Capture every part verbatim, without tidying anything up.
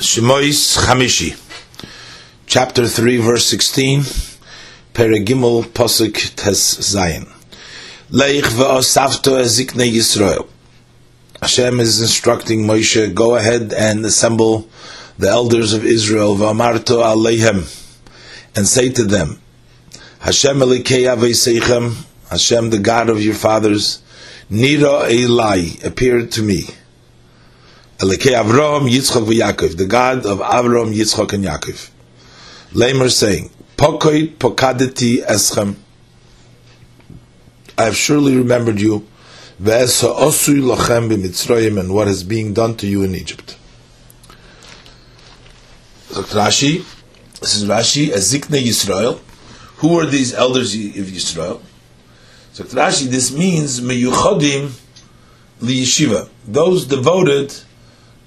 Shemois Chamishi, chapter three, verse sixteen, Peregimel Posuk Tes Zayin. Leich ve'osafto eziknei Yisrael. Hashem is instructing Moshe, go ahead and assemble the elders of Israel, ve'amarto aleihem, and say to them, Hashem Elikei Aveiseichem, Hashem the God of your fathers, Nira Elai, appeared to me. Elikei Avraham, Yitzchak, v'Yakov, the God of Avraham, Yitzchak, and Yaakov. Lamer saying, Pokoit pokadeti eschem, I have surely remembered you, ve'esa osui lachem b'mitzrayim, and what is being done to you in Egypt. Doctor Rashi, this is Rashi, Eziknei Yisrael. Who are these elders of Yisrael? So Doctor Rashi, this means meyuchodim li yeshiva, those devoted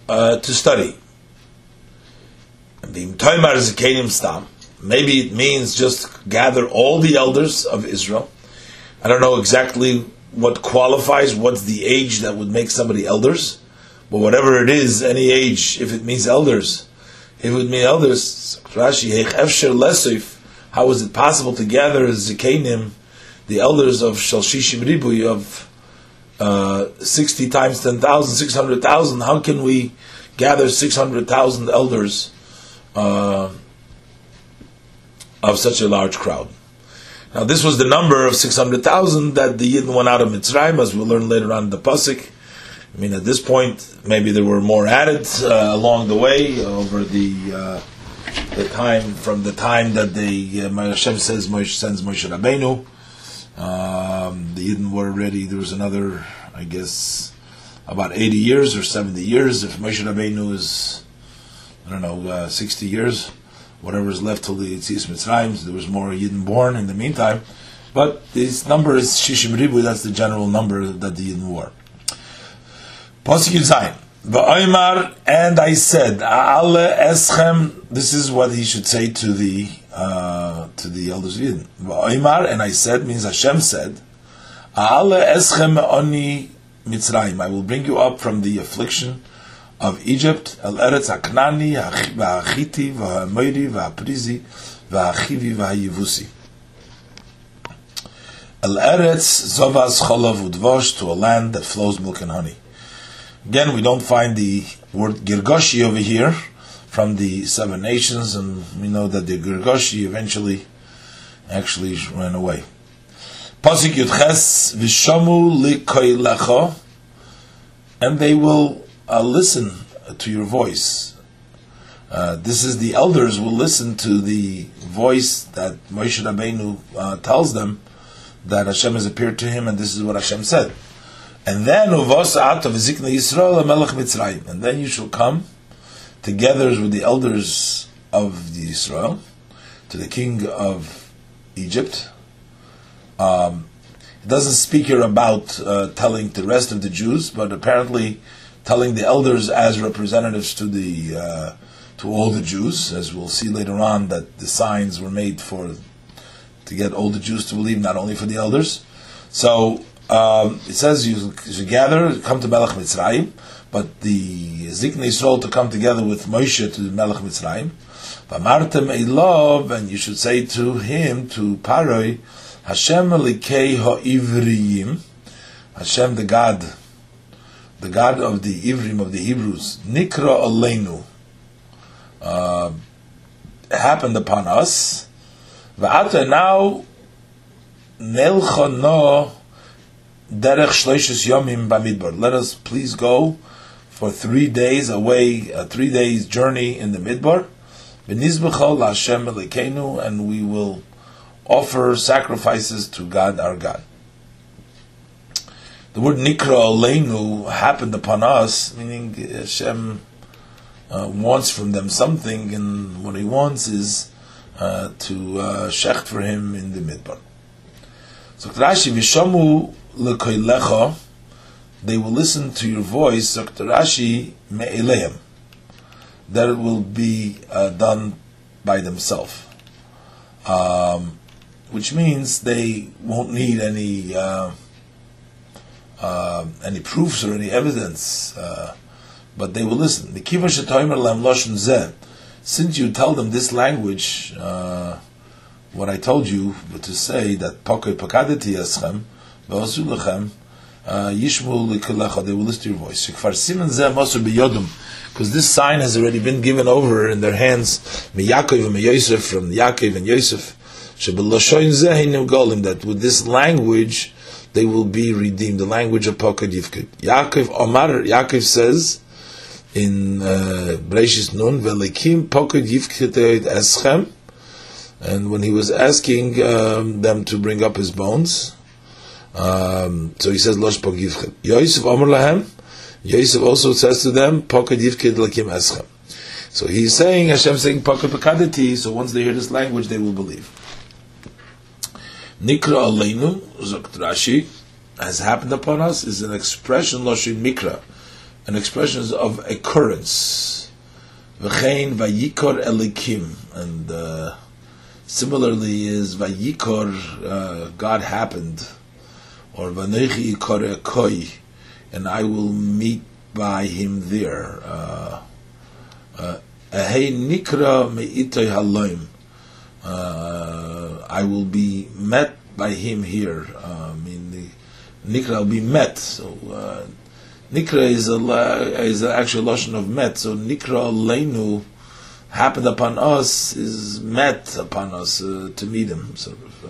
uh, to study. Maybe it means just gather all the elders of Israel. I don't know exactly what qualifies, what's the age that would make somebody elders, but whatever it is, any age, if it means elders, if it would mean elders, how is it possible to gather Zikanim, the elders of Shalshishim Ribui, of uh, sixty times ten thousand, six hundred thousand, how can we gather six hundred thousand elders Uh, of such a large crowd? Now this was the number of six hundred thousand that the Yidden went out of Mitzrayim, as we'll learn later on in the Pasuk. I mean, at this point, maybe there were more added uh, along the way, over the uh, the time, from the time that the uh, Hashem says, Moshe sends Moshe Rabbeinu, um, the Yidden were already, there was another, I guess, about eighty years or seventy years, if Moshe Rabbeinu is I don't know, uh, sixty years, whatever is left till the Yitzis Mitzrayim. There was more Yidden born in the meantime, but this number is Shishim Ribui, that's the general number that the Yidden were. Pasuk Zayin, V'Oymar, and I said, A'ale Eschem, this is what he should say to the uh, to the elders of Yidden. V'Oymar, and I said, means Hashem said, A'ale Eschem Oni Mitzrayim, I will bring you up from the affliction of Egypt, El Eretz HaKnani, VaHachiti, VaHamori, VaPrizi, VaHachivi, VaYivusi. El Eretz Zovas Cholav Udvosh, to a land that flows milk and honey. Again, we don't find the word Girgoshi over here from the seven nations, and we know that the Girgoshi eventually actually ran away. Pasuk Yudches, Vishamu Likoilecho, and they will Uh, listen to your voice. Uh, this is the elders will listen to the voice that Moshe Rabbeinu uh, tells them that Hashem has appeared to him, and this is what Hashem said. And then Uvos out of Zikna Yisrael Melech Mitzrayim, and then you shall come together with the elders of the Israel to the king of Egypt. Um, it doesn't speak here about uh, telling the rest of the Jews, but apparently telling the elders as representatives to the uh, to all the Jews, as we'll see later on that the signs were made for to get all the Jews to believe, not only for the elders. So um, it says you should gather, come to Melech Mitzrayim, but the Ziknei Yisrael to come together with Moshe to Melech Mitzrayim. V'amartem Eilav, and you should say to him, to Paroi, Hashem Elikei Ha'Ivriyim, Hashem the God. The God of the Ivrim, of the Hebrews, Nikra Aleinu, uh, happened upon us. V'ata, now, Nelchano derech shleishes yomim b'midbar. Let us please go for three days away, a three days journey in the midbar. V'nizbecha laHashem Elokeinu, and we will offer sacrifices to God our God. The word Nikra Aleinu happened upon us, meaning Hashem uh, wants from them something, and what he wants is uh, to uh, shecht for him in the midbar. So Rashi, Vishamu Lekoilecha, they will listen to your voice, so Rashi, Me'elehem, that it will be uh, done by themselves. Um, which means they won't need any... Uh, Uh, any proofs or any evidence, uh, but they will listen. Since you tell them this language, uh, what I told you, but to say that Pakei Pakadeti Eschem, V'asu Lechem, Yishmu L'Kelecha, they will listen to your voice. Because this sign has already been given over in their hands, Miyaakov and Yosef, from Yaakov and Yosef, that with this language they will be redeemed. The language of Pakad Yivkid. Yaakov Omar, Yaakov says in Breishis Nun, Velekim Pakad Yivkid Eschem, and when he was asking um, them to bring up his bones, um, so he says Losh Pakad Yivkid. Yosef Omar Lahem, Yosef also says to them Pakad Yivkid Lakim Eschem. So he's saying, Hashem saying Pakad Pakadati, so once they hear this language they will believe. Nikra Aleinu, Zokt Rashi, has happened upon us, is an expression, Loshin Mikra, an expression of occurrence. V'chein Vayikor Elikim, and uh, similarly is Vayikor, uh, God happened, or Vanechi Yikor Ekoi, and I will meet by him there. Ahei Nikra Me'itoi Haloim, Uh, I will be met by him here. Uh, I mean, the, Nikra will be met. So uh, Nikra is a is an actual lashon of met. So Nikra Aleinu, happened upon us, is met upon us, uh, to meet him. Sort of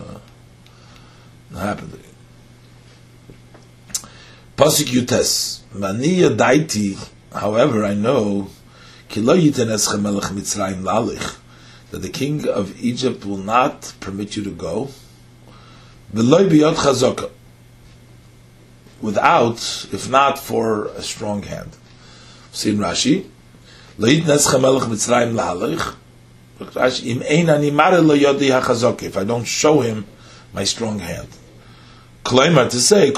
uh, happened. Pasuk Yutes. Mani yadaiti. However, I know ki lo yiten eschem melech Mitzrayim lalich, that the king of Egypt will not permit you to go, without, if not for a strong hand. See in Rashi, if I don't show him my strong hand, to say,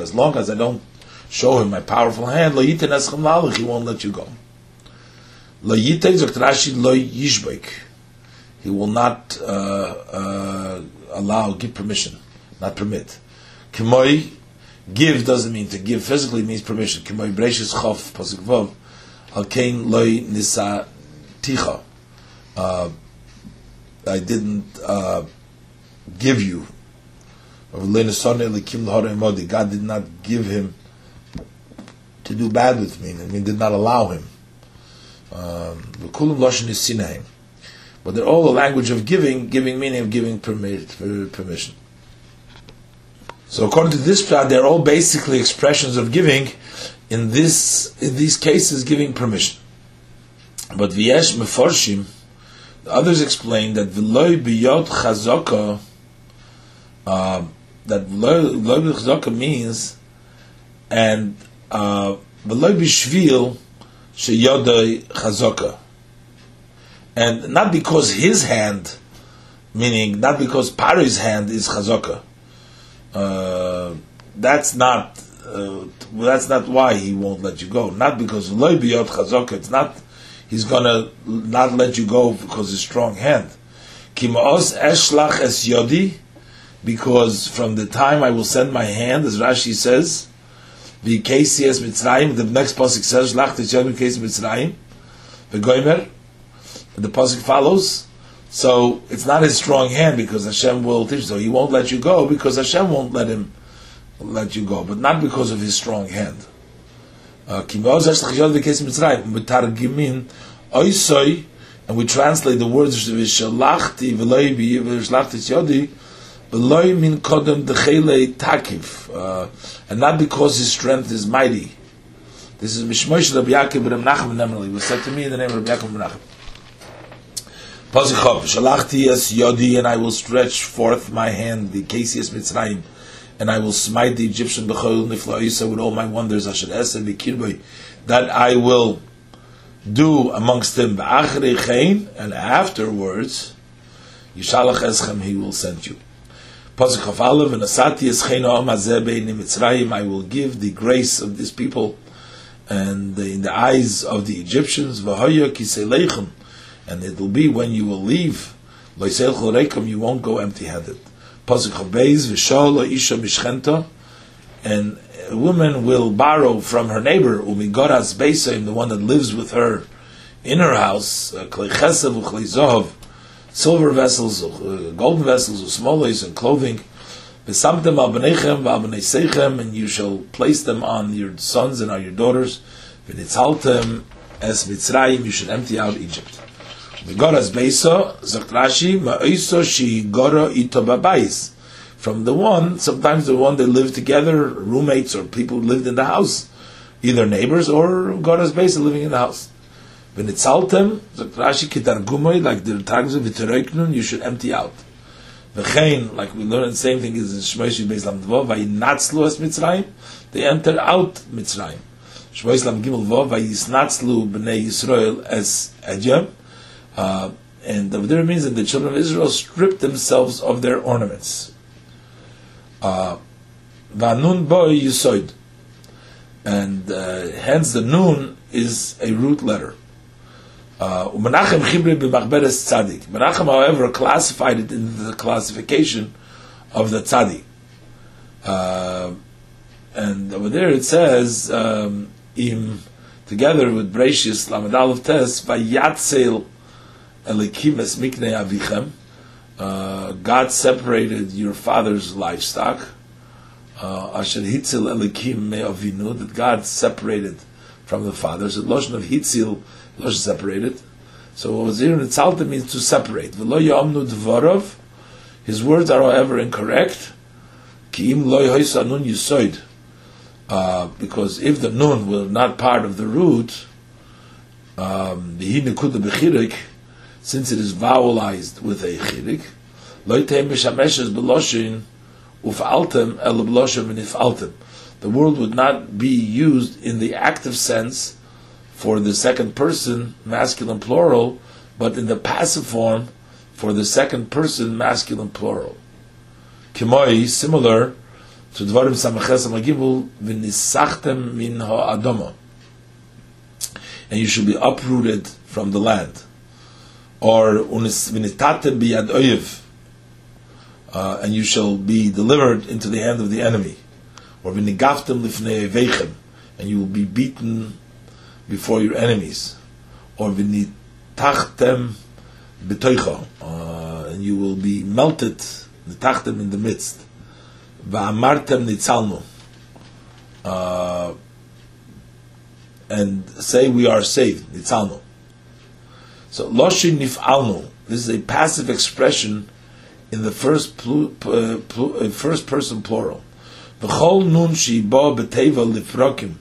as long as I don't show him my powerful hand, he won't let you go. He will not uh, uh, allow, give permission, not permit. Kimoi, give doesn't mean to give physically, means permission. Kimoi breishis chof pasuk vav alkein lo nisaticha. I didn't uh, give you. God did not give him to do bad with me. I mean, did not allow him. Um, but they're all the language of giving, giving meaning of giving permit, permission. So according to this pshat, they're all basically expressions of giving. In this, in these cases, giving permission. But v'yesh meforshim, the others explain that v'loy biyot chazaka, uh, that v'loy biyot chazaka means, and v'loy bishvil Sheyodai Chazaka, and not because his hand, meaning not because Paro's hand is Chazaka. Uh, that's not uh, that's not why he won't let you go. Not because Lo Biyod Chazaka. It's not he's gonna not let you go because his strong hand. Kimaos Eshlach Es Yodi, because from the time I will send my hand, as Rashi says. The K C S Mitzrayim, the next pasuk says, Lach Tishem K C S Mitzrayim, the Goymer, the pasuk follows. So it's not his strong hand because Hashem will teach. So he won't let you go because Hashem won't let him let you go, but not because of his strong hand. And we translate the words of Shalachti V'Loi B'Yishti Yodi. Uh, and not because his strength is mighty. This is Mishmosh Rabbi Yaakov ben Menachem Nemerli. It was said to me in the name of Rabbi Yaakov ben Menachem. Pazichov, Shalachti es Yodi, and I will stretch forth my hand, the Kesias Mitzrayim, and I will smite the Egyptian Bechol Niflaisa with all my wonders, Asher Esed B'Kirboy, that I will do amongst them, and afterwards, Yishalach Eschem, he will send you. I will give the grace of this people, and in the eyes of the Egyptians, and it will be when you will leave, you won't go empty-handed. And a woman will borrow from her neighbor, umigoras beisim, the one that lives with her in her house, klei chesev uklei zohov, silver vessels, uh, golden vessels, usmolis, and clothing, v'samtem al b'neichem v'al b'nei seichem, and you shall place them on your sons and on your daughters, v'nitzaltem es mitzrayim, you should empty out Egypt. V'goras beiso, zakrashi, ma'oiso shi goro ito babais. From the one, sometimes the one that lived together, roommates or people who lived in the house, either neighbors or goras beiso living in the house. V'nitzaltem, zakrashi kitargumoi, like the targum v'teroiknun, you should empty out. V'chein, like we learned, the same thing is in Shmoyshi Beis Lamdvo, v'yinatzlu es Mitzrayim, they enter out Mitzrayim. Shmoyshi Lam Gimulvo, v'yisnatzlu b'nei Yisrael es Edjem, Uh, and over there it means that the children of Israel stripped themselves of their ornaments. Uh, Vanun boy yisoid, and uh, hence the nun is a root letter. Uh, Menachem Chibre b'Machberes Tzadik. Menachem, however, classified it in the classification of the Tzadik. Uh, and over there it says, um, im, together with Breishis Lamed Aleph Tes, vayatzel Elikimes miknei avichem, God separated your father's livestock. Asher hitzil elikim me'avinu, that God separated from the fathers. The lotion of hitzil, lotion separated. So what was here in Tzalta means to separate. V'lo ya'amnu dvorov, his words are however incorrect. Ki'im lo ya'hoisa nun yisoid, because if the nun were not part of the root, b'hi nekuda b'chirik, since it is vowelized with a chirik, the word would not be used in the active sense for the second person, masculine plural, but in the passive form for the second person, masculine plural. Kimoi, similar to Dvarim Samaches HaMagibul, v'nisachtem min ha'adama, and you should be uprooted from the land. Or unisvinitatem biyad oyev, and you shall be delivered into the hand of the enemy. Or vinigaftem lifnei veichem, and you will be beaten before your enemies. Or vinitachtem betoicho, and you will be melted, nitachtem, in the midst. Va'amartem nitzalnu, uh, and say we are saved, nitzalnu. So, Loshin Nif'alnu, this is a passive expression in the first plu, uh, plu, uh, first person plural. V'chol nun shi'ba b'teva lifrokim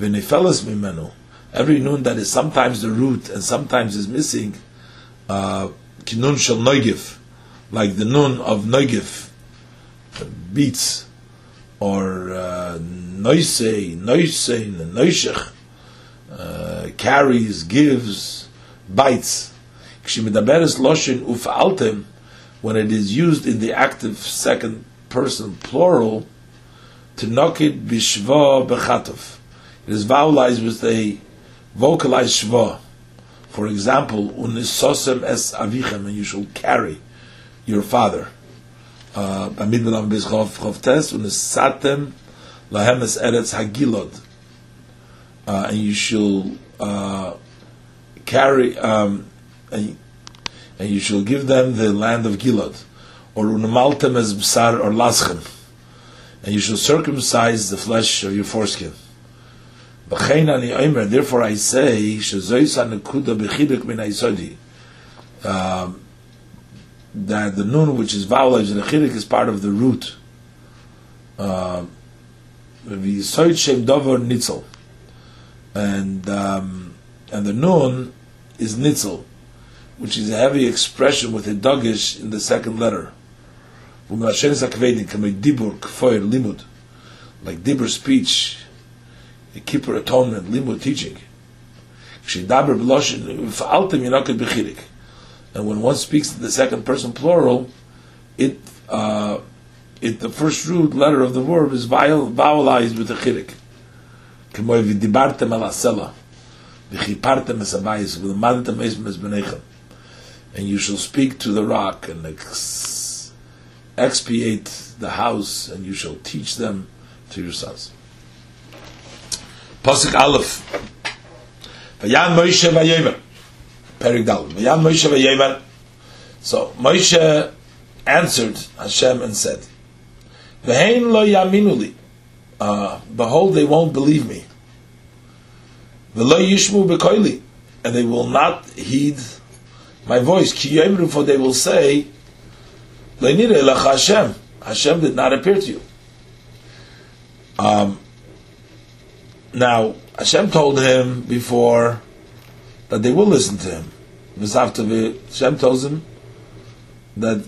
v'nifeles mimenu, every nun that is sometimes the root and sometimes is missing, kinun shel noigif, like the nun of noigif, beats, or noisei, noisein, noishech, carries, gives, bites. When it is used in the active second person plural, tinokit bishva bechatov, it is vowelized with a vocalized shva. For example, unisosem es avichem, and you shall carry your father. Bamidbalam b'schov chovtes unisatem lahem es eretz hagilod, and you shall Uh, carry um, and, and you shall give them the land of Gilad, or unamaltem as b'sar or laschem, and you shall circumcise the flesh of your foreskin. Therefore I say, um, that the nun which is vowelized in the chirik is part of the root. Uh, and um, and the nun is nitzel, which is a heavy expression with a dogish in the second letter. Like dibur speech, the kippur atonement, limud teaching. And when one speaks to the second person plural, it uh, it the first root letter of the verb is vowelized with a chirik. And you shall speak to the rock and ex- expiate the house, and you shall teach them to your sons. Pasuk Aleph. Vayan Moshe Vayemer. Perik Daled. Vayan Moshe Vayemer. So Moshe answered Hashem and said, V'hein lo yaminu li. Uh, behold, they won't believe me. V'lo yishmu b'koili. And they will not heed my voice. Ki yomru, for they will say, Lo nireh lecha Hashem. Hashem did not appear to you. Um, now, Hashem told him before that they will listen to him. Hashem tells him that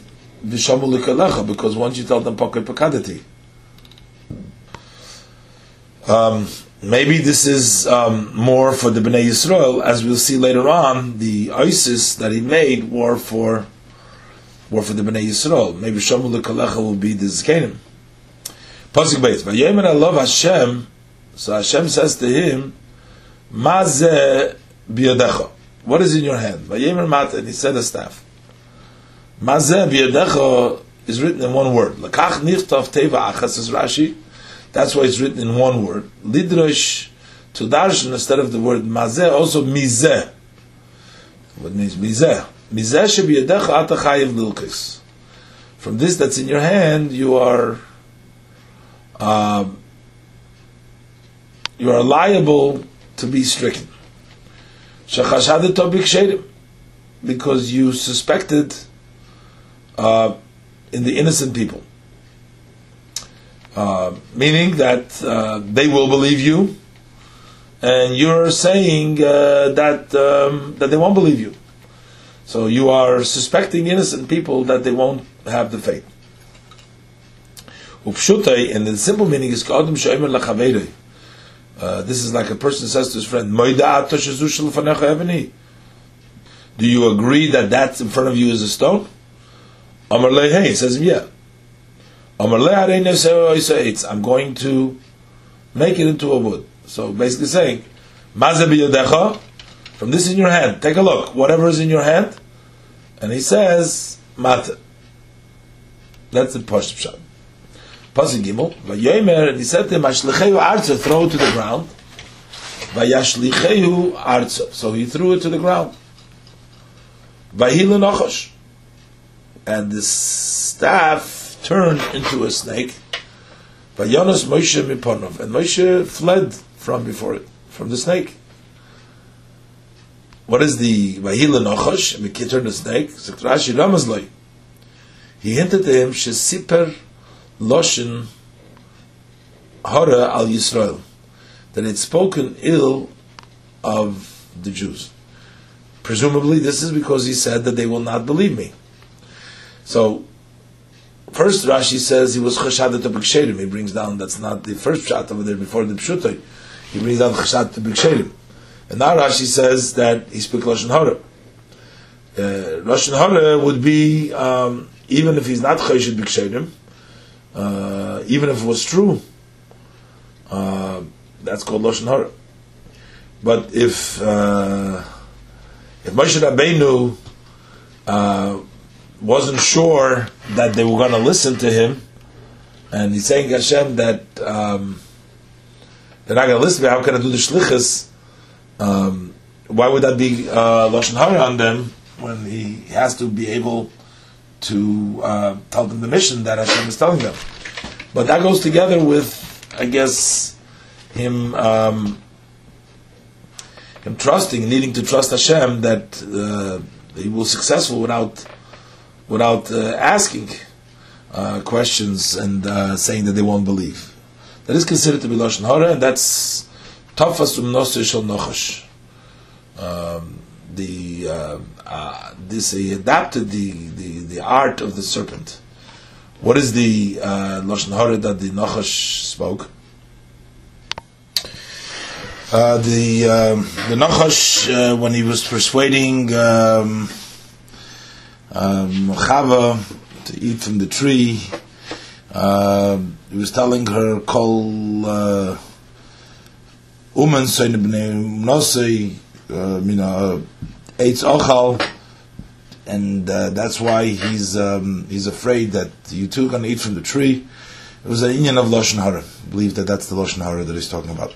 Vishamu Likalecha, because once you tell them Pakei Pakadati. Um, maybe this is um, more for the Bnei Yisrael, as we'll see later on. The Isis that he made were for were for the Bnei Yisrael. Maybe Vishamu Likalecha will be the Zikanim. Pasuk Beis, Vayemer Alav Hashem. So Hashem says to him, Ma ze biyadecha? What is in your hand? Vayemer Mat, and he said a staff. Ma ze biyadecha is written in one word. Lekach nichtav teva achas, says Rashi. That's why it's written in one word. Lidrosh to darshan instead of the word ma ze, also mizeh. What means mizeh? Mizeh she biyadecha ata chayiv lilkis. From this that's in your hand, you are. Uh, you are liable to be stricken. Because you suspected uh, in the innocent people. Uh, meaning that uh, they will believe you, and you're saying uh, that um, that they won't believe you. So you are suspecting innocent people that they won't have the faith. And the simple meaning is uh, this is like a person says to his friend, do you agree that that's in front of you is a stone? He says, yeah. I'm going to make it into a wood. So basically saying, from this in your hand, take a look, whatever is in your hand. And he says, Mata. That's the Pashto Pshat. Pasuk Gimel, Vayomer, and he said to him, Ashlichehu Arza, throw it to the ground. Vayashlichehu Arza. So he threw it to the ground. Vahilu Nochosh. And the staff turned into a snake. Vayonos Moshe Miponov. And Moshe fled from before it, from the snake. What is the Vahilu Nochosh? And he turned the snake. Rashi Ramazloi. He hinted to him, Shesiper Loshen Hora al Yisrael, that it's spoken ill of the Jews. Presumably this is because he said that they will not believe me. So first Rashi says he was Chashadat B'Ksherim. He brings down, that's not the first shot over there before the Pshutai. He brings down Chashadat B'Ksherim. And now Rashi says that he speaks Loshen Hora. Uh, Loshen Hora would be um, even if he's not Chashadat B'Ksherim, Uh, even if it was true, uh, that's called Loshen Hora. But if uh, if Moshe Rabbeinu uh, wasn't sure that they were going to listen to him, and he's saying to Hashem that um, they're not going to listen to me, how can I do the shlichus? Um, why would that be uh, Loshen Hora on them when he has to be able to uh, tell them the mission that Hashem is telling them? But that goes together with, I guess, him um, him trusting, needing to trust Hashem that uh, he will be successful without without uh, asking uh, questions and uh, saying that they won't believe. That is considered to be Loshen Hora, and that's Tafas Umnosu Shel Nochosh. Um, the uh, uh, this he adapted the, the, the art of the serpent. What is the Loshen uh, Hora that the Nachash spoke? Uh, the um, the Nachash uh, when he was persuading um, um, Chava to eat from the tree, uh, he was telling her Kol uh, Uman Soin Bnei Nosei Mina Eitz Ochal, and uh, that's why he's um, he's afraid that you two are going to eat from the tree. It was an inyan of Loshen Hora. I believe that that's the Loshen Hora that he's talking about.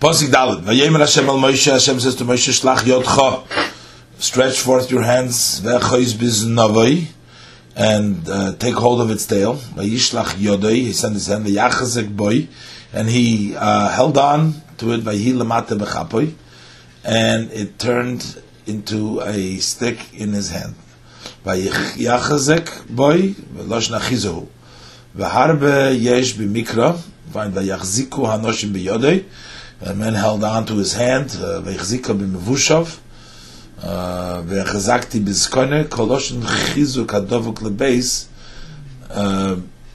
Pasuk Daled. Vayemer Hashem al Moshe. Hashem says to Moshe, Shlach Yodcha, stretch forth your hands, Ve'choiz biznavoi, and uh, take hold of its tail. Vayishlach Yodoi. He sent his hand. Vayachazek boi, and he uh, held on to it. Vayi lamate bechapoi, and it turned into a stick in his hand. Vayachazek boi, v'loshna chizohu. V'harbe yesh b'mikra. Find vayachziku hanoshim b'yodoi. A man held on to his hand. Vayachzika b'mevushav. V'chazakti b'zkone. Koloshin chizuk hadovuk lebeis.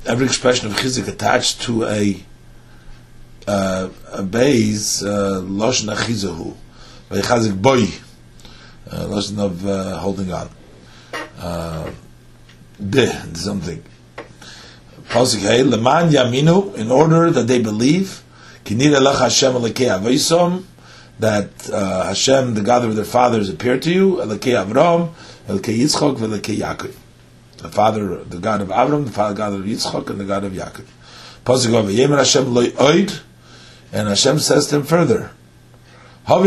Every expression of chizuk attached to a uh, a beis. Loshin achizahu. Vaychazik boy. Loshin of uh, holding on. Uh, de something. Leman yaminu, in order that they believe, that uh, Hashem, the God of their fathers, appeared to you, Elokei Avram, Elokei Yitzchok, Elokei Yaakov, the Father, the God of Avram, the Father, God of Yitzchok, and the God of Yaakov. Yemer Hashem loy oid, and Hashem says to him further, now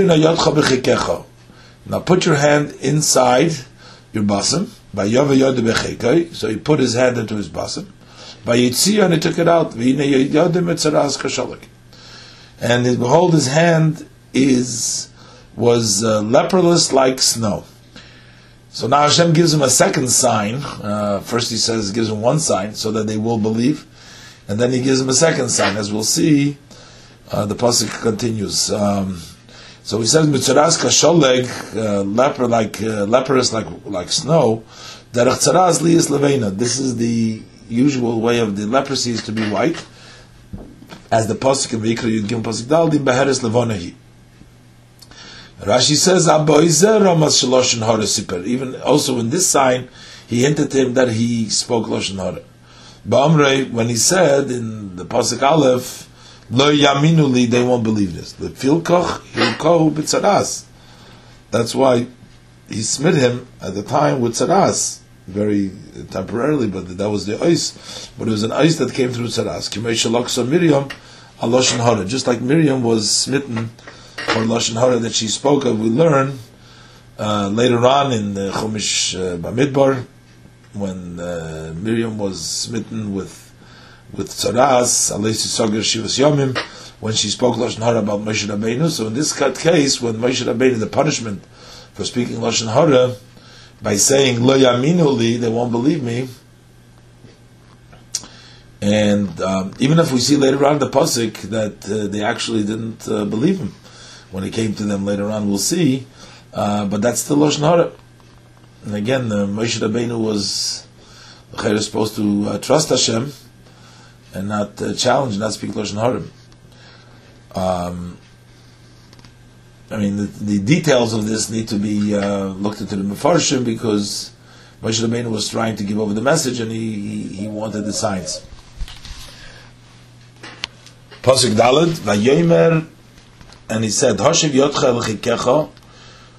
put your hand inside your basim. So he put his hand into his basim. And he took it out. And behold, his hand is was uh, leprous like snow. So now Hashem gives him a second sign. Uh, first he says, gives him one sign so that they will believe. And then he gives him a second sign. As we'll see, uh, the pasuk continues. Um, so he says, Mitzaraz kasholeg, leper like, uh, leprous like, like snow. Derech tzaraz liis levena. This is the usual way of the leprosy is to be white, as the pasuk in Vayikra Yud Gimel pasuk Daled beheres levonahi. Rashi says aboizer ramas shloshin hara siper. Even also in this sign, he hinted to him that he spoke loshin hara. Ba'amrei, when he said in the pasuk Aleph lo yaminu li, they won't believe this. The filkoch hilkohu b'tzaras. That's why he smit him at the time with tzaras. Very temporarily, but that was the ice. But it was an ice that came through Tzaras. Kimei shalaksa Miriam al Lashon Hara. Just like Miriam was smitten for Lashon Hara that she spoke of, we learn uh, later on in the Chumash uh, Bamidbar, when uh, Miriam was smitten with with Tzaras, Alesi Soger Shivas Yomim, when she spoke Lashon Hara about Moshe Rabbeinu. So in this case, when Moshe Rabbeinu, the punishment for speaking Lashon Hara, by saying lo yaminu li, they won't believe me. And um, even if we see later on the pasuk that uh, they actually didn't uh, believe him when it came to them later on, we'll see. Uh, but that's still lashon hara. And again, uh, Moshe Rabbeinu was supposed to uh, trust Hashem and not uh, challenge, not speak lashon hara. Um, I mean, the, the details of this need to be uh, looked into the Mefarshim, because Moshe Rabbeinu was trying to give over the message, and he, he, he wanted the signs. Pasuk Daled, Vayomer, and he said, Hashiv Yodcha El Chikecha,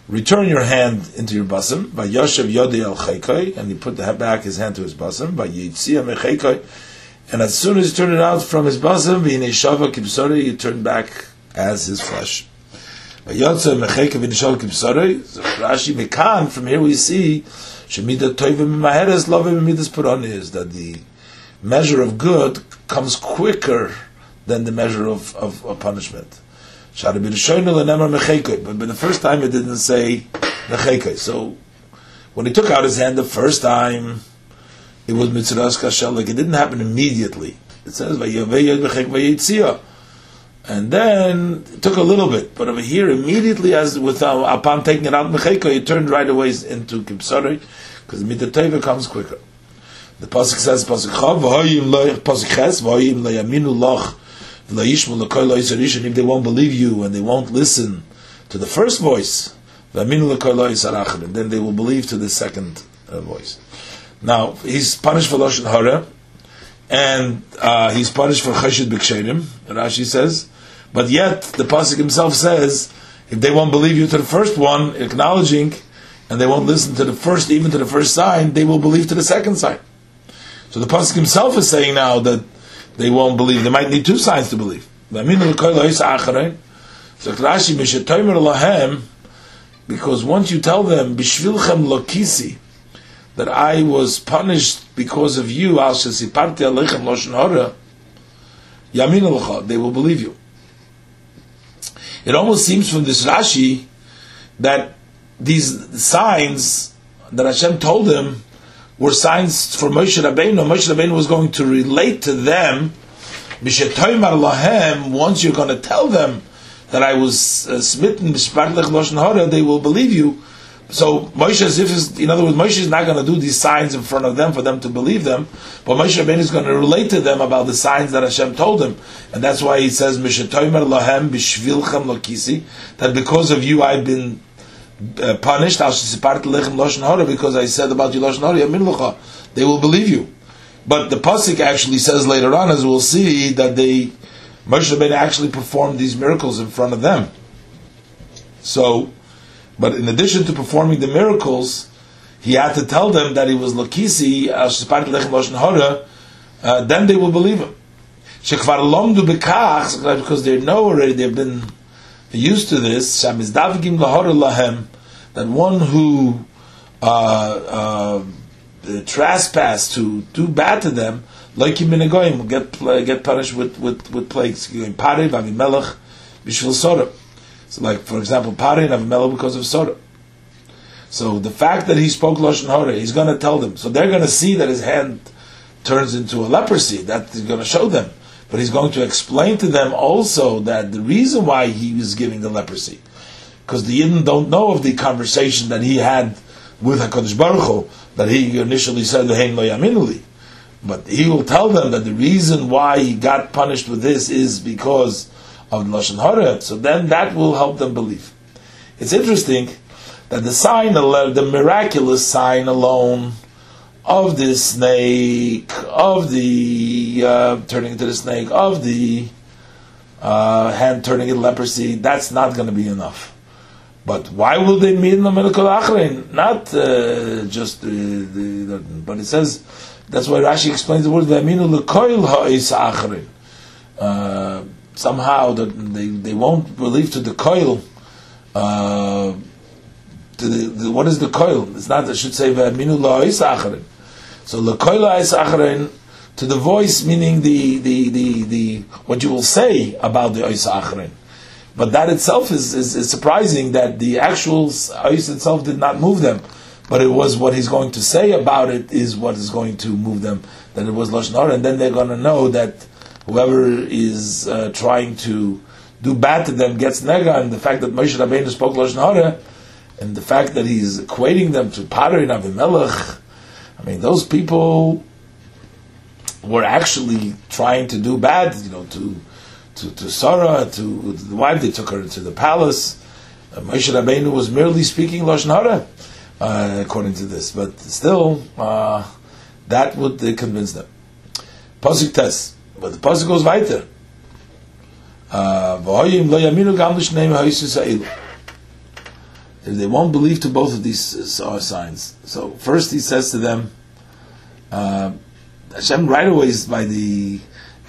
return your hand into your basim, Vayoshev Yodei El Cheikoi, and he put the, back his hand to his basim, Vayitzia Mecheikoi, and as soon as he turned it out from his basim, V'hinei Shava Kibsori, he turned back as his flesh. Rashi, from here we see that the measure of good comes quicker than the measure of, of, of punishment. But the first time it didn't say mecheke. So when he took out his hand the first time, it was mitzaras kashelik. It didn't happen immediately. It says and then it took a little bit, but over here immediately, as with uh, upon taking it out mecheko, it turned right away into kibsari, because midat tova comes quicker. The pasuk says pasuk chav v'hoyim lo pasuk ches v'hoyim lo yaminu lach v'lo yishmu l'kol lo yisarish. If they won't believe you and they won't listen to the first voice, v'yaminu l'kol lo yisarachim, then they will believe to the second uh, voice. Now he's punished for lashon hara, and uh, he's punished for cheshit b'ksherim. Rashi says. But yet, the pasuk himself says, if they won't believe you to the first one, acknowledging, and they won't listen to the first, even to the first sign, they will believe to the second sign. So the pasuk himself is saying now that they won't believe. They might need two signs to believe. So So Rashi Mishetomer Lahem, because once you tell them Bishvilchem Lokisi, that I was punished because of you, Al Shesiparti Alechem Loshen Hora, Yamin Alecha, they will believe you. It almost seems from this Rashi that these signs that Hashem told him were signs for Moshe Rabbeinu. Moshe Rabbeinu was going to relate to them, Mishetomer Lahem, once you're going to tell them that I was uh, smitten, they will believe you. So Moshe, as if is, in other words, Moshe is not going to do these signs in front of them for them to believe them, but Moshe Rabbeinu is going to relate to them about the signs that Hashem told him, and that's why he says Mishetomer Lahem Bishvilchem Lokisi, that because of you I've been uh, punished. Because I said about you Loshen Hora, Yamin Lecha, they will believe you. But the pasuk actually says later on, as we'll see, that they. Moshe Rabbeinu actually performed these miracles in front of them. So, but in addition to performing the miracles, he had to tell them that he was Lokisi, uh, then they will believe him. Because they know already, they've been used to this, that one who uh, uh, trespassed, to do bad to them, like him in a goyim, will get uh, get punished with with with plagues. Pari v'Avimelech b'shvil Sodom. So, like for example, Pari and Avimelech because of Sodom. So the fact that he spoke Loshen Hora, he's going to tell them. So they're going to see that his hand turns into a leprosy. That is going to show them. But he's going to explain to them also that the reason why he was giving the leprosy, because the Yidden don't know of the conversation that he had with Hakadosh Baruch Hu, that he initially said Lehem Lo Yaminu Li. But he will tell them that the reason why he got punished with this is because of Lashon Hara. So then that will help them believe. It's interesting that the sign, the miraculous sign alone of the snake, of the uh, turning into the snake, of the uh, hand turning into leprosy, that's not going to be enough. But why will they meet in the Melech HaAchrein? Not uh, just, uh, the, but it says. That's why Rashi explains the word "v'aminu l'koil ha'is acharin." Somehow the, they they won't believe to the koil. Uh, to the, the, what is the koil? It's not. I should say "v'aminu l'ha'is acharin." So "l'koil ha'is acharin," to the voice, meaning the the, the the what you will say about the ha'is acharin. But that itself is, is is surprising that the actual ha'is itself did not move them. But it was what he's going to say about it is what is going to move them. That it was Lashon Hara, and then they're going to know that whoever is uh, trying to do bad to them gets nega. And the fact that Moshe Rabbeinu spoke Lashon Hara, and the fact that he's equating them to Pari and Avimelech, I mean, those people were actually trying to do bad, you know, to to, to Sarah, to the wife. They took her to the palace. Uh, Moshe Rabbeinu was merely speaking Lashon Hara. Uh, according to this, but still, uh, that would uh, convince them. Pasuk test, but the pasuk goes weiter. Uh, if they won't believe to both of these uh, signs, so first he says to them, uh, Hashem right away is by the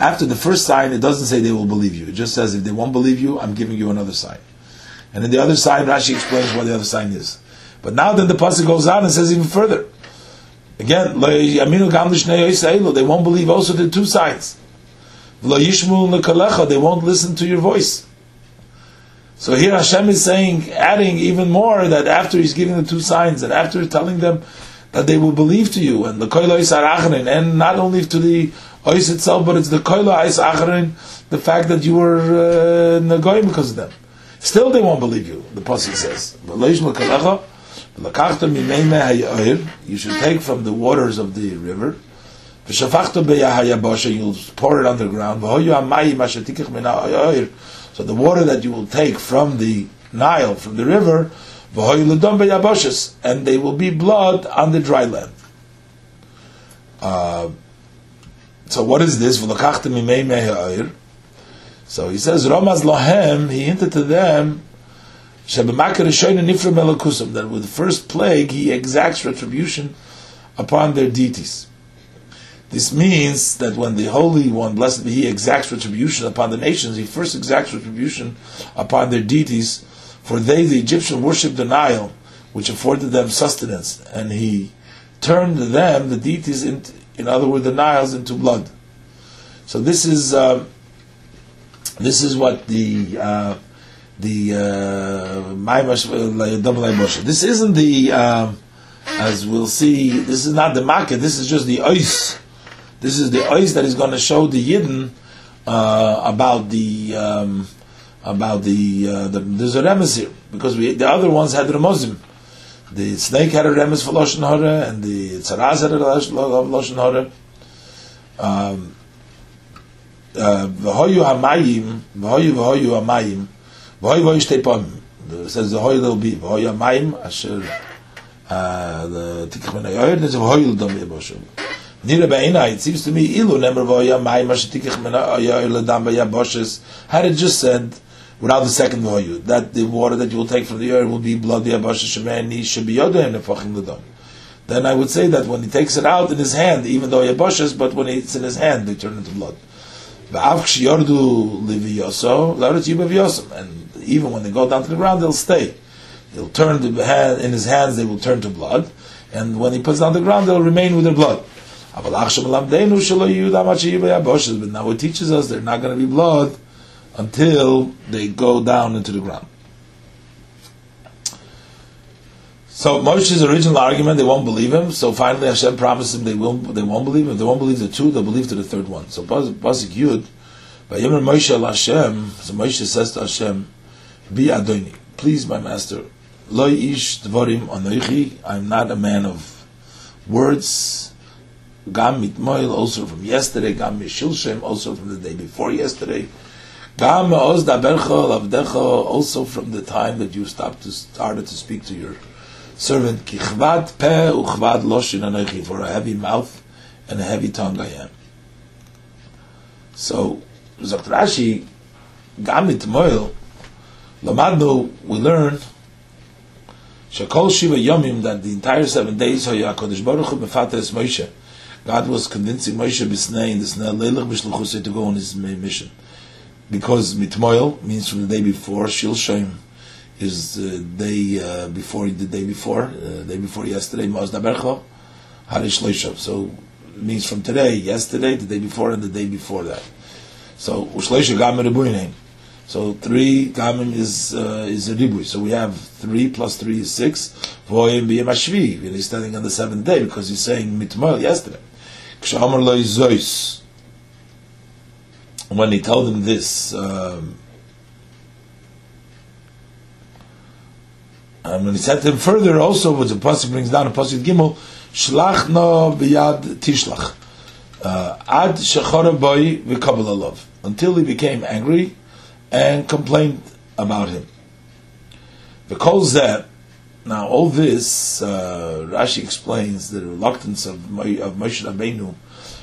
after the first sign, it doesn't say they will believe you. It just says if they won't believe you, I'm giving you another sign. And in the other sign, Rashi explains what the other sign is. But now then the pasuk goes on and says even further. Again, they won't believe also the two signs. They won't listen to your voice. So here Hashem is saying, adding even more, that after he's giving the two signs, and after telling them that they will believe to you, and the koila is arachrin, and not only to the ois itself, but it's the koila is arachrin, the fact that you were negoyim uh, because of them. Still they won't believe you, the pasuk says. You should take from the waters of the river. You'll pour it underground. So the water that you will take from the Nile, from the river, and they will be blood on the dry land. Uh, so what is this? So he says, Ramaz Lahem, he hinted to them, that with the first plague he exacts retribution upon their deities. This means that when the Holy One, blessed be He, exacts retribution upon the nations, He first exacts retribution upon their deities, for they, the Egyptian, worshipped the Nile, which afforded them sustenance, and He turned them, the deities, into, in other words, the Niles, into blood. So this is uh, this is what the uh, the uh, this isn't the uh, as we'll see. This is not the Makkah. This is just the ois. This is the ois that is going to show the Yidden uh, about the um, about the uh, the there's a remes here, because we, the other ones had remozim. The snake had a remes for loshen hara, and the tzaraz had a loshen hara. Um, uh, v'hoyu hamayim, v'hoyu v'hoyu hamayim, v'hoyu v'hoyu shtepam. It says the hoyu will be v'hoyu hamayim asher. The tikach min ha'oyer is v'hoyu l'dam yaboshu. Nira ba'ina, it seems to me ilu nemer v'hoyu hamayim asher tikach min ha'oyer l'dam yaboshes. Had it just said, without the second v'hoyu, that the water that you will take from the earth will be blood yabashes shemeni shebiyodeh nefachim l'dam. Then I would say that when he takes it out in his hand, even though yaboshes, but when it's in his hand, they turn into blood. And even when they go down to the ground, they'll stay. They'll turn the hand, in his hands, they will turn to blood, and when he puts down the ground, they'll remain with their blood. But now it teaches us they're not going to be blood until they go down into the ground. So Moshe's original argument, they won't believe him. So finally, Hashem promised him they will. They won't believe him. If they won't believe the two, they'll believe to the third one. So Pasuk Yud, Vayomer Moshe al Hashem. So Moshe says to Hashem, "Be Adoni, please, my master. Lo ish dvarim anoichi. I'm not a man of words. Gam mitmoil, also from yesterday. Gam mishilshem, also from the day before yesterday. Gam ma'oz dabercha lavdecha, also from the time that you stopped to started to speak to your servant, kichvad peh uchvad loshin anochi, for a heavy mouth and a heavy tongue I am." So, Zokt Rashi, gamit moil, lamadnu, we learn, shakol shiva yomim, that the entire seven days, hoya HaKadosh Baruch Hu mefates Moshe, God was convincing Moshe b'snei, in the snei leilach b'shluchusei, to go on his mission. Because mitmoil means from the day before, shilshem, is the day uh, before, the day before, uh, day before yesterday, Ma'oz Dabercha, Harish Leishav. So it means from today, yesterday, the day before, and the day before that. So Ushleishav Gamim Ribuinim. So three Gamim is uh, is a Ribui. So we have three plus three is six. Voyim B'yem Hashvi. He's standing on the seventh day because he's saying Mitmal yesterday. K'shamar Lo Zois. When he told him this. Um, And when he said to him further, also, what the Pasuk brings down, the Pasuk Gimel, Shlachno b'yad tishlach. Ad shechora boi v'kabel alav. Until he became angry and complained about him. V'kol zeh. Now, all this, uh, Rashi explains the reluctance of, of Moshe Rabbeinu,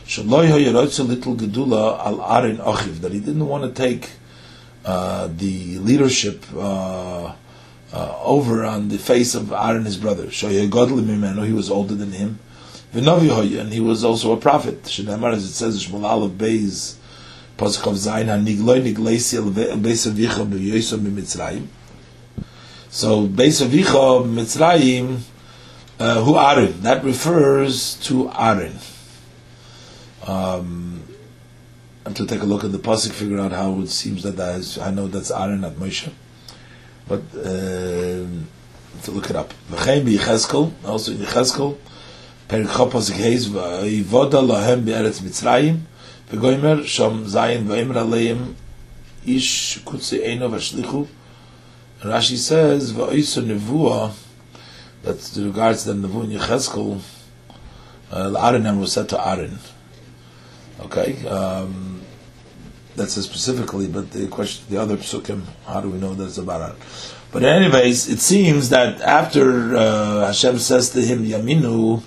Shaloi ha'yarotze little gedula al arin achiv, that he didn't want to take uh, the leadership Uh, Uh, over on the face of Aaron, his brother. Shoya Godli Mimeno, he was older than him. V'novi Hoya, and he was also a prophet. Shneimar, as it says, Shmuel Aleph Beis, Pasuk of Zayin, HaNigloi Nigleisi El Beis Avicha B'Yosom B'Mitzrayim. So, Beis Avicha B'Mitzrayim, uh, who Aaron? That refers to Aaron. Um, I have to take a look at the Pasuk, figure out how it seems that, that is, I know that's Aaron, not Moshe. But uh, to look it up. V'chein b'Yechezkel, also in Yechezkel, Perik Chop Pasuk Heis, V'yivoda lahem b'Eretz Mitzrayim, V'goymer sham zayin v'omer aleim ish kutze eino v'ashlichu. Rashi says v'oiso nevuah, that regards the nevuah in Yechezkel, L'Aaron was said to Aaron. Okay. Um, That says specifically, but the question, the other psukim, how do we know that's about Aaron? But anyways, it seems that after uh, Hashem says to him Yaminu,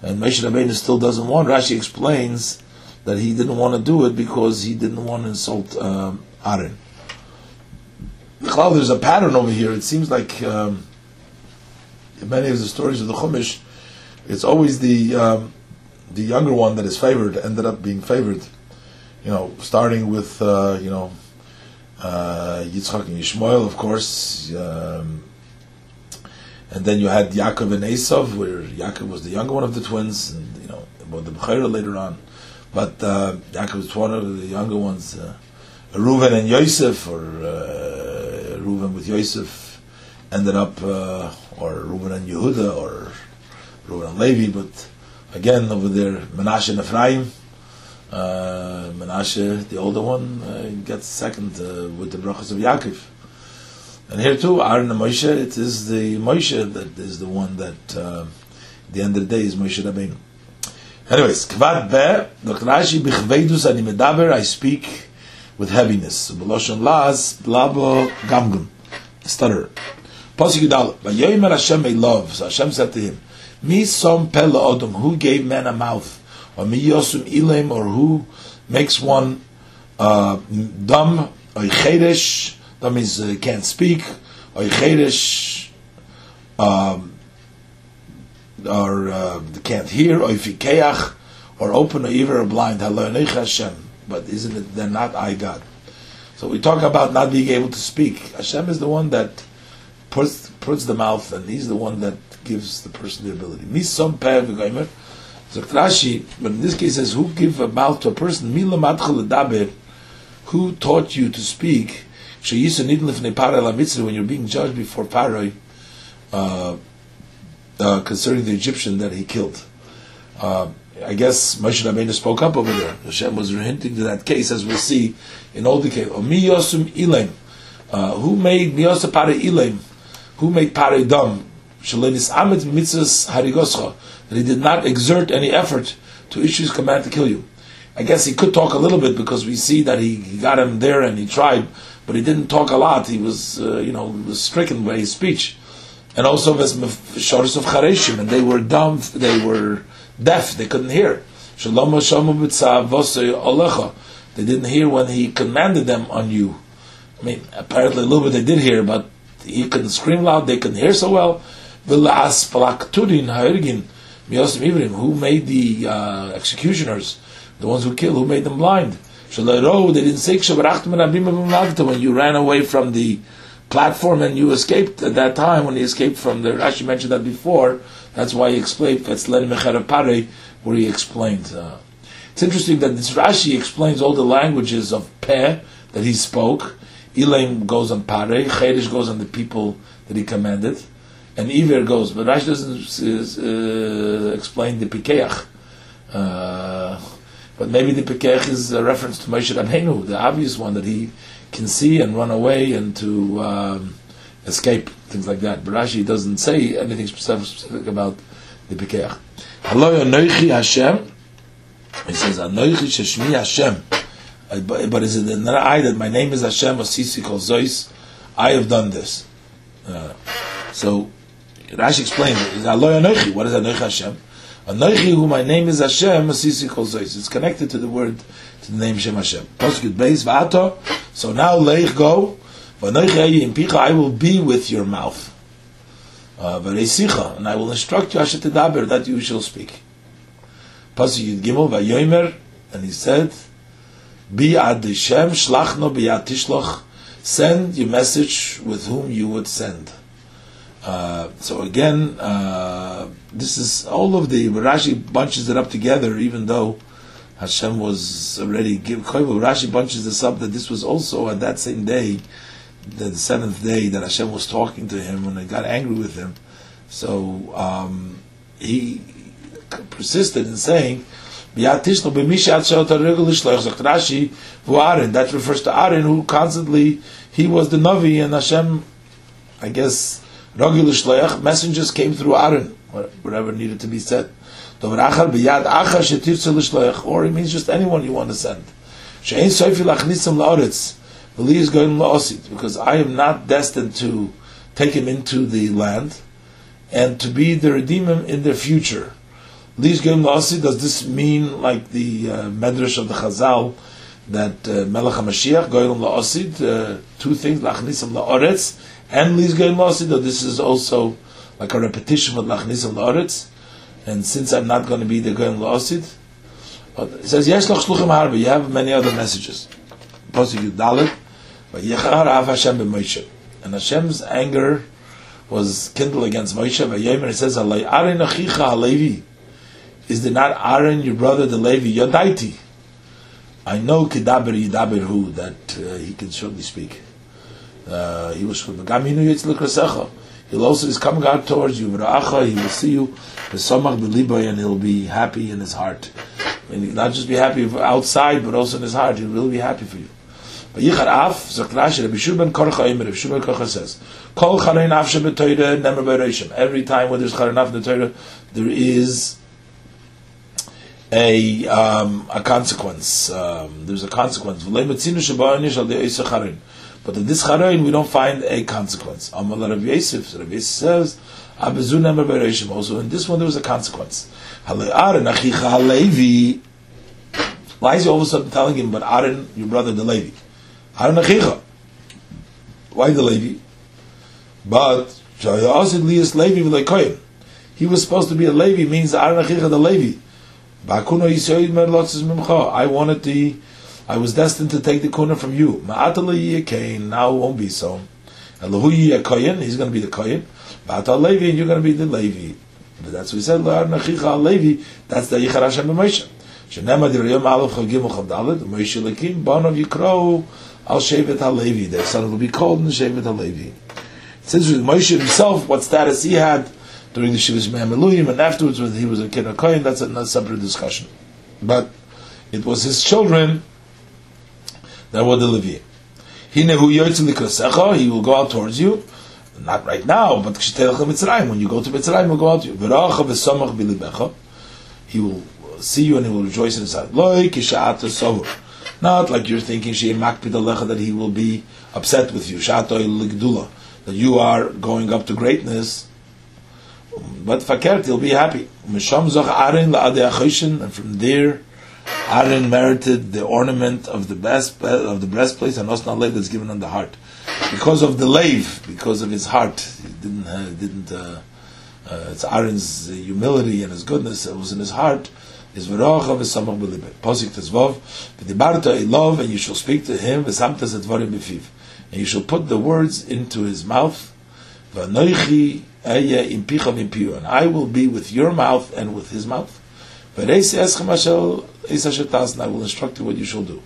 and Moshe Rabbeinu still doesn't want, Rashi explains that he didn't want to do it because he didn't want to insult um, Aaron. There's a pattern over here. It seems like um, in many of the stories of the Chumash, it's always the um, the younger one that is favored ended up being favored, you know, starting with, uh, you know, uh, Yitzchak and Yishmael, of course, um, and then you had Yaakov and Esav, where Yaakov was the younger one of the twins, and, you know, about the Bechira later on, but uh, Yaakov was one of the younger ones, uh, Reuven and Yosef, or uh, Reuven with Yosef, ended up, uh, or Reuven and Yehuda, or Reuven and Levi, but again, over there, Menashe and Ephraim. Uh, Menashe, the older one, uh, gets second uh, with the brachas of Yaakov. And here too, Aaron and Moshe, it is the Moshe that is the one that, uh, at the end of the day, is Moshe Rabbeinu. Anyways, Kvad Be, Doctor Rashi, Bichvedus ani medaber, I speak with heaviness. B'loshon las, blabo gamgum, stutterer. Pasuk Yudal, Vayomer Hashem Elov, so Hashem said to him, Mi som pe la'odom, who gave man a mouth? Or mi yosum ilim, or who makes one uh, dumb, or cheresh, that means uh, can't speak, or cheresh, um, or uh, can't hear, or fikeach, or open, or even, or blind, haloneich Hashem, but isn't it, they're not I, God. So we talk about not being able to speak. Hashem is the one that puts, puts the mouth, and he's the one that gives the person the ability. Mi som peh v'goymer, so Rashi, but in this case, says, "Who give a mouth to a person? Who taught you to speak? When you're being judged before Pharaoh uh, uh, concerning the Egyptian that he killed." Uh, I guess Moshe Rabbeinu spoke up over there. Hashem was hinting to that case, as we'll see in all the cases. Uh, who made miyosum ilim? Who made Pharaoh dumb? That he did not exert any effort to issue his command to kill you. I guess he could talk a little bit, because we see that he, he got him there and he tried, but he didn't talk a lot. He was, uh, you know, was stricken by his speech, and also as Shores of Chareshim, and they were dumb, they were deaf, they couldn't hear. They didn't hear when he commanded them on you. I mean, apparently a little bit they did hear, but he couldn't scream loud. They couldn't hear so well. Who made the uh, executioners, the ones who kill, who made them blind? They didn't say, when you ran away from the platform and you escaped at that time, when he escaped from the, Rashi mentioned that before, that's why he explained, where he explained. Uh, it's interesting that this Rashi explains all the languages of Peh that he spoke. Ilim goes on Pare, Cheresh goes on the people that he commanded, and Iver goes, but Rashi doesn't uh, explain the Pikeach. Uh, but maybe the Pikeach is a reference to Moshe Rabbeinu, the obvious one that he can see and run away and to um, escape, things like that. But Rashi doesn't say anything specific about the Pikeach. Hello, Anoichi Hashem. He says, Anoichi Sheshmi Hashem. But, but is it another I that my name is Hashem Asisi Kol Zois? I have done this. Uh, so Rashi explained it. Aloy Anochi. What is Anochi Hashem? Anochi, who my name is Hashem Asisi Kol Zois. It's connected to the word, to the name Shem Hashem. Posket Beis V'ato. So now leich go. V'anochi Ayi Impicha. I will be with your mouth. V'reisicha, and I will instruct you Asher Tedaber, that you shall speak. Posket Gimel V'yomer, and he said, B'yad Hashem shlachno b'yad tishloch, send your message with whom you would send. Uh, so again, uh, this is all of the Rashi bunches it up together, even though Hashem was already given. Rashi bunches this up, that this was also at that same day, the seventh day, that Hashem was talking to him when he got angry with him. So um, he persisted in saying, that refers to Aaron, who constantly, he was the Navi, and Hashem, I guess, messengers came through Aaron, wherever needed to be said. Or it means just anyone you want to send. Because I am not destined to take him into the land, and to be the Redeemer in the future. Does this mean like the uh, Medrash of the Chazal that uh, Melech HaMashiach, Goyim La'osid, uh, two things, Lachnisam La'oretz, and Liz Goyim La'osid, or this is also like a repetition of Lachnisam La'oretz? and since I'm not going to be the Goyim La'asid, but it says, Yesh Lach Shluchim Harbe, you have many other messages. Posuk Dalet, Vayechar Av Hashem B'Moshe. And Hashem's anger was kindled against Moshe, Vayemer, it says, Alei Aaron Achicha HaLevi. Is there not Aaron, your brother, the Levi, Yodaiti? I know Kedaber Yidaber Hu, that uh, he can surely speak. Uh, he was from the Gaminu Yitzlik Rasecha. He'll also is coming out towards you. He will see you. And he'll be happy in his heart. And he'll not just be happy outside, but also in his heart. He will be happy for you. But says, every time when there's Charanaf in the Torah, there is a um, a consequence. Um, there's a consequence. But in this Charein, we don't find a consequence. Amar Rav Yosef, Rav Yosef says, also in this one, there was a consequence. Why is he all of a sudden telling him, but Aaron, your brother, the Levi? Aaron Achicha. Why the Levi? But, he was supposed to be a Levi, means Aaron Achicha, the Levi. I wanted the I was destined to take the kuna from you. Now it won't be so. He's going to be the Kohen. Levi, and you're going to be the Levi. But that's what he said. Levi. That's the Yichar Hashem B'Moshe. Moshe Lakim, Bon of Yikro, Al Shevet HaLevi. Their son will be called in the Shevet HaLevi. Since Moshe himself, what status he had during the Shiva Shmei HaMiluim and afterwards when he was a kid of Kohen, that's a separate discussion. But it was his children that were the Levi. He will go out towards you, not right now, but when you go to Mitzrayim, he will go out to you. He will see you and he will rejoice in his heart. Not like you're thinking that he will be upset with you, that you are going up to greatness. But fakert, he'll be happy. And from there, Aaron merited the ornament of the best of the breastplate and also the lave that's given on the heart, because of the lave, because of his heart. He didn't, uh, didn't. Uh, uh, it's Aaron's humility and his goodness. It was in his heart. His v'rochav is samach b'libet. Posik tezvav v'dibarta ilav, and you shall speak to him v'samtas etvarim b'fiv, and you shall put the words into his mouth. V'anoichi eya impicha impiu, and I will be with your mouth and with his mouth. V'reis eschem hashel. I will instruct you what you shall do.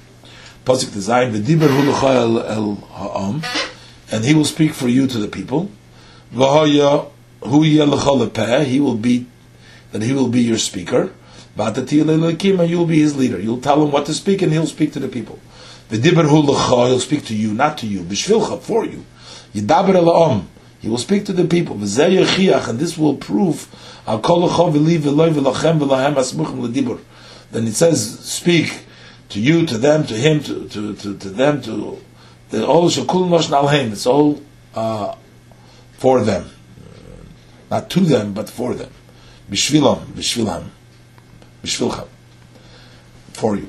And he will speak for you to the people. He will be that he will be your speaker. And you will be his leader. You'll tell him what to speak and he'll speak to the people. He'll speak to you, not to you. For you. He will speak to the people. And this will prove. Then it says, speak to you, to them, to him, to to, to, to them, to the all shakul nosh nalheim. It's all uh, for them, not to them, but for them. Bishvilam, bishvilam, bishvilcham, for you.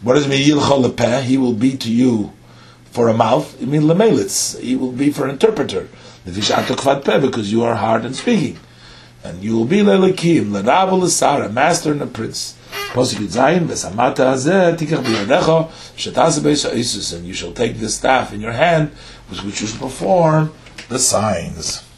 What does it mean? Yilcha lepeh. He will be to you for a mouth. It means lemelitz. He will be for an interpreter. Because you are hard in speaking, and you will be lelekim, lerabul l'sara, master and a prince. And you shall take the staff in your hand with which you shall perform the signs.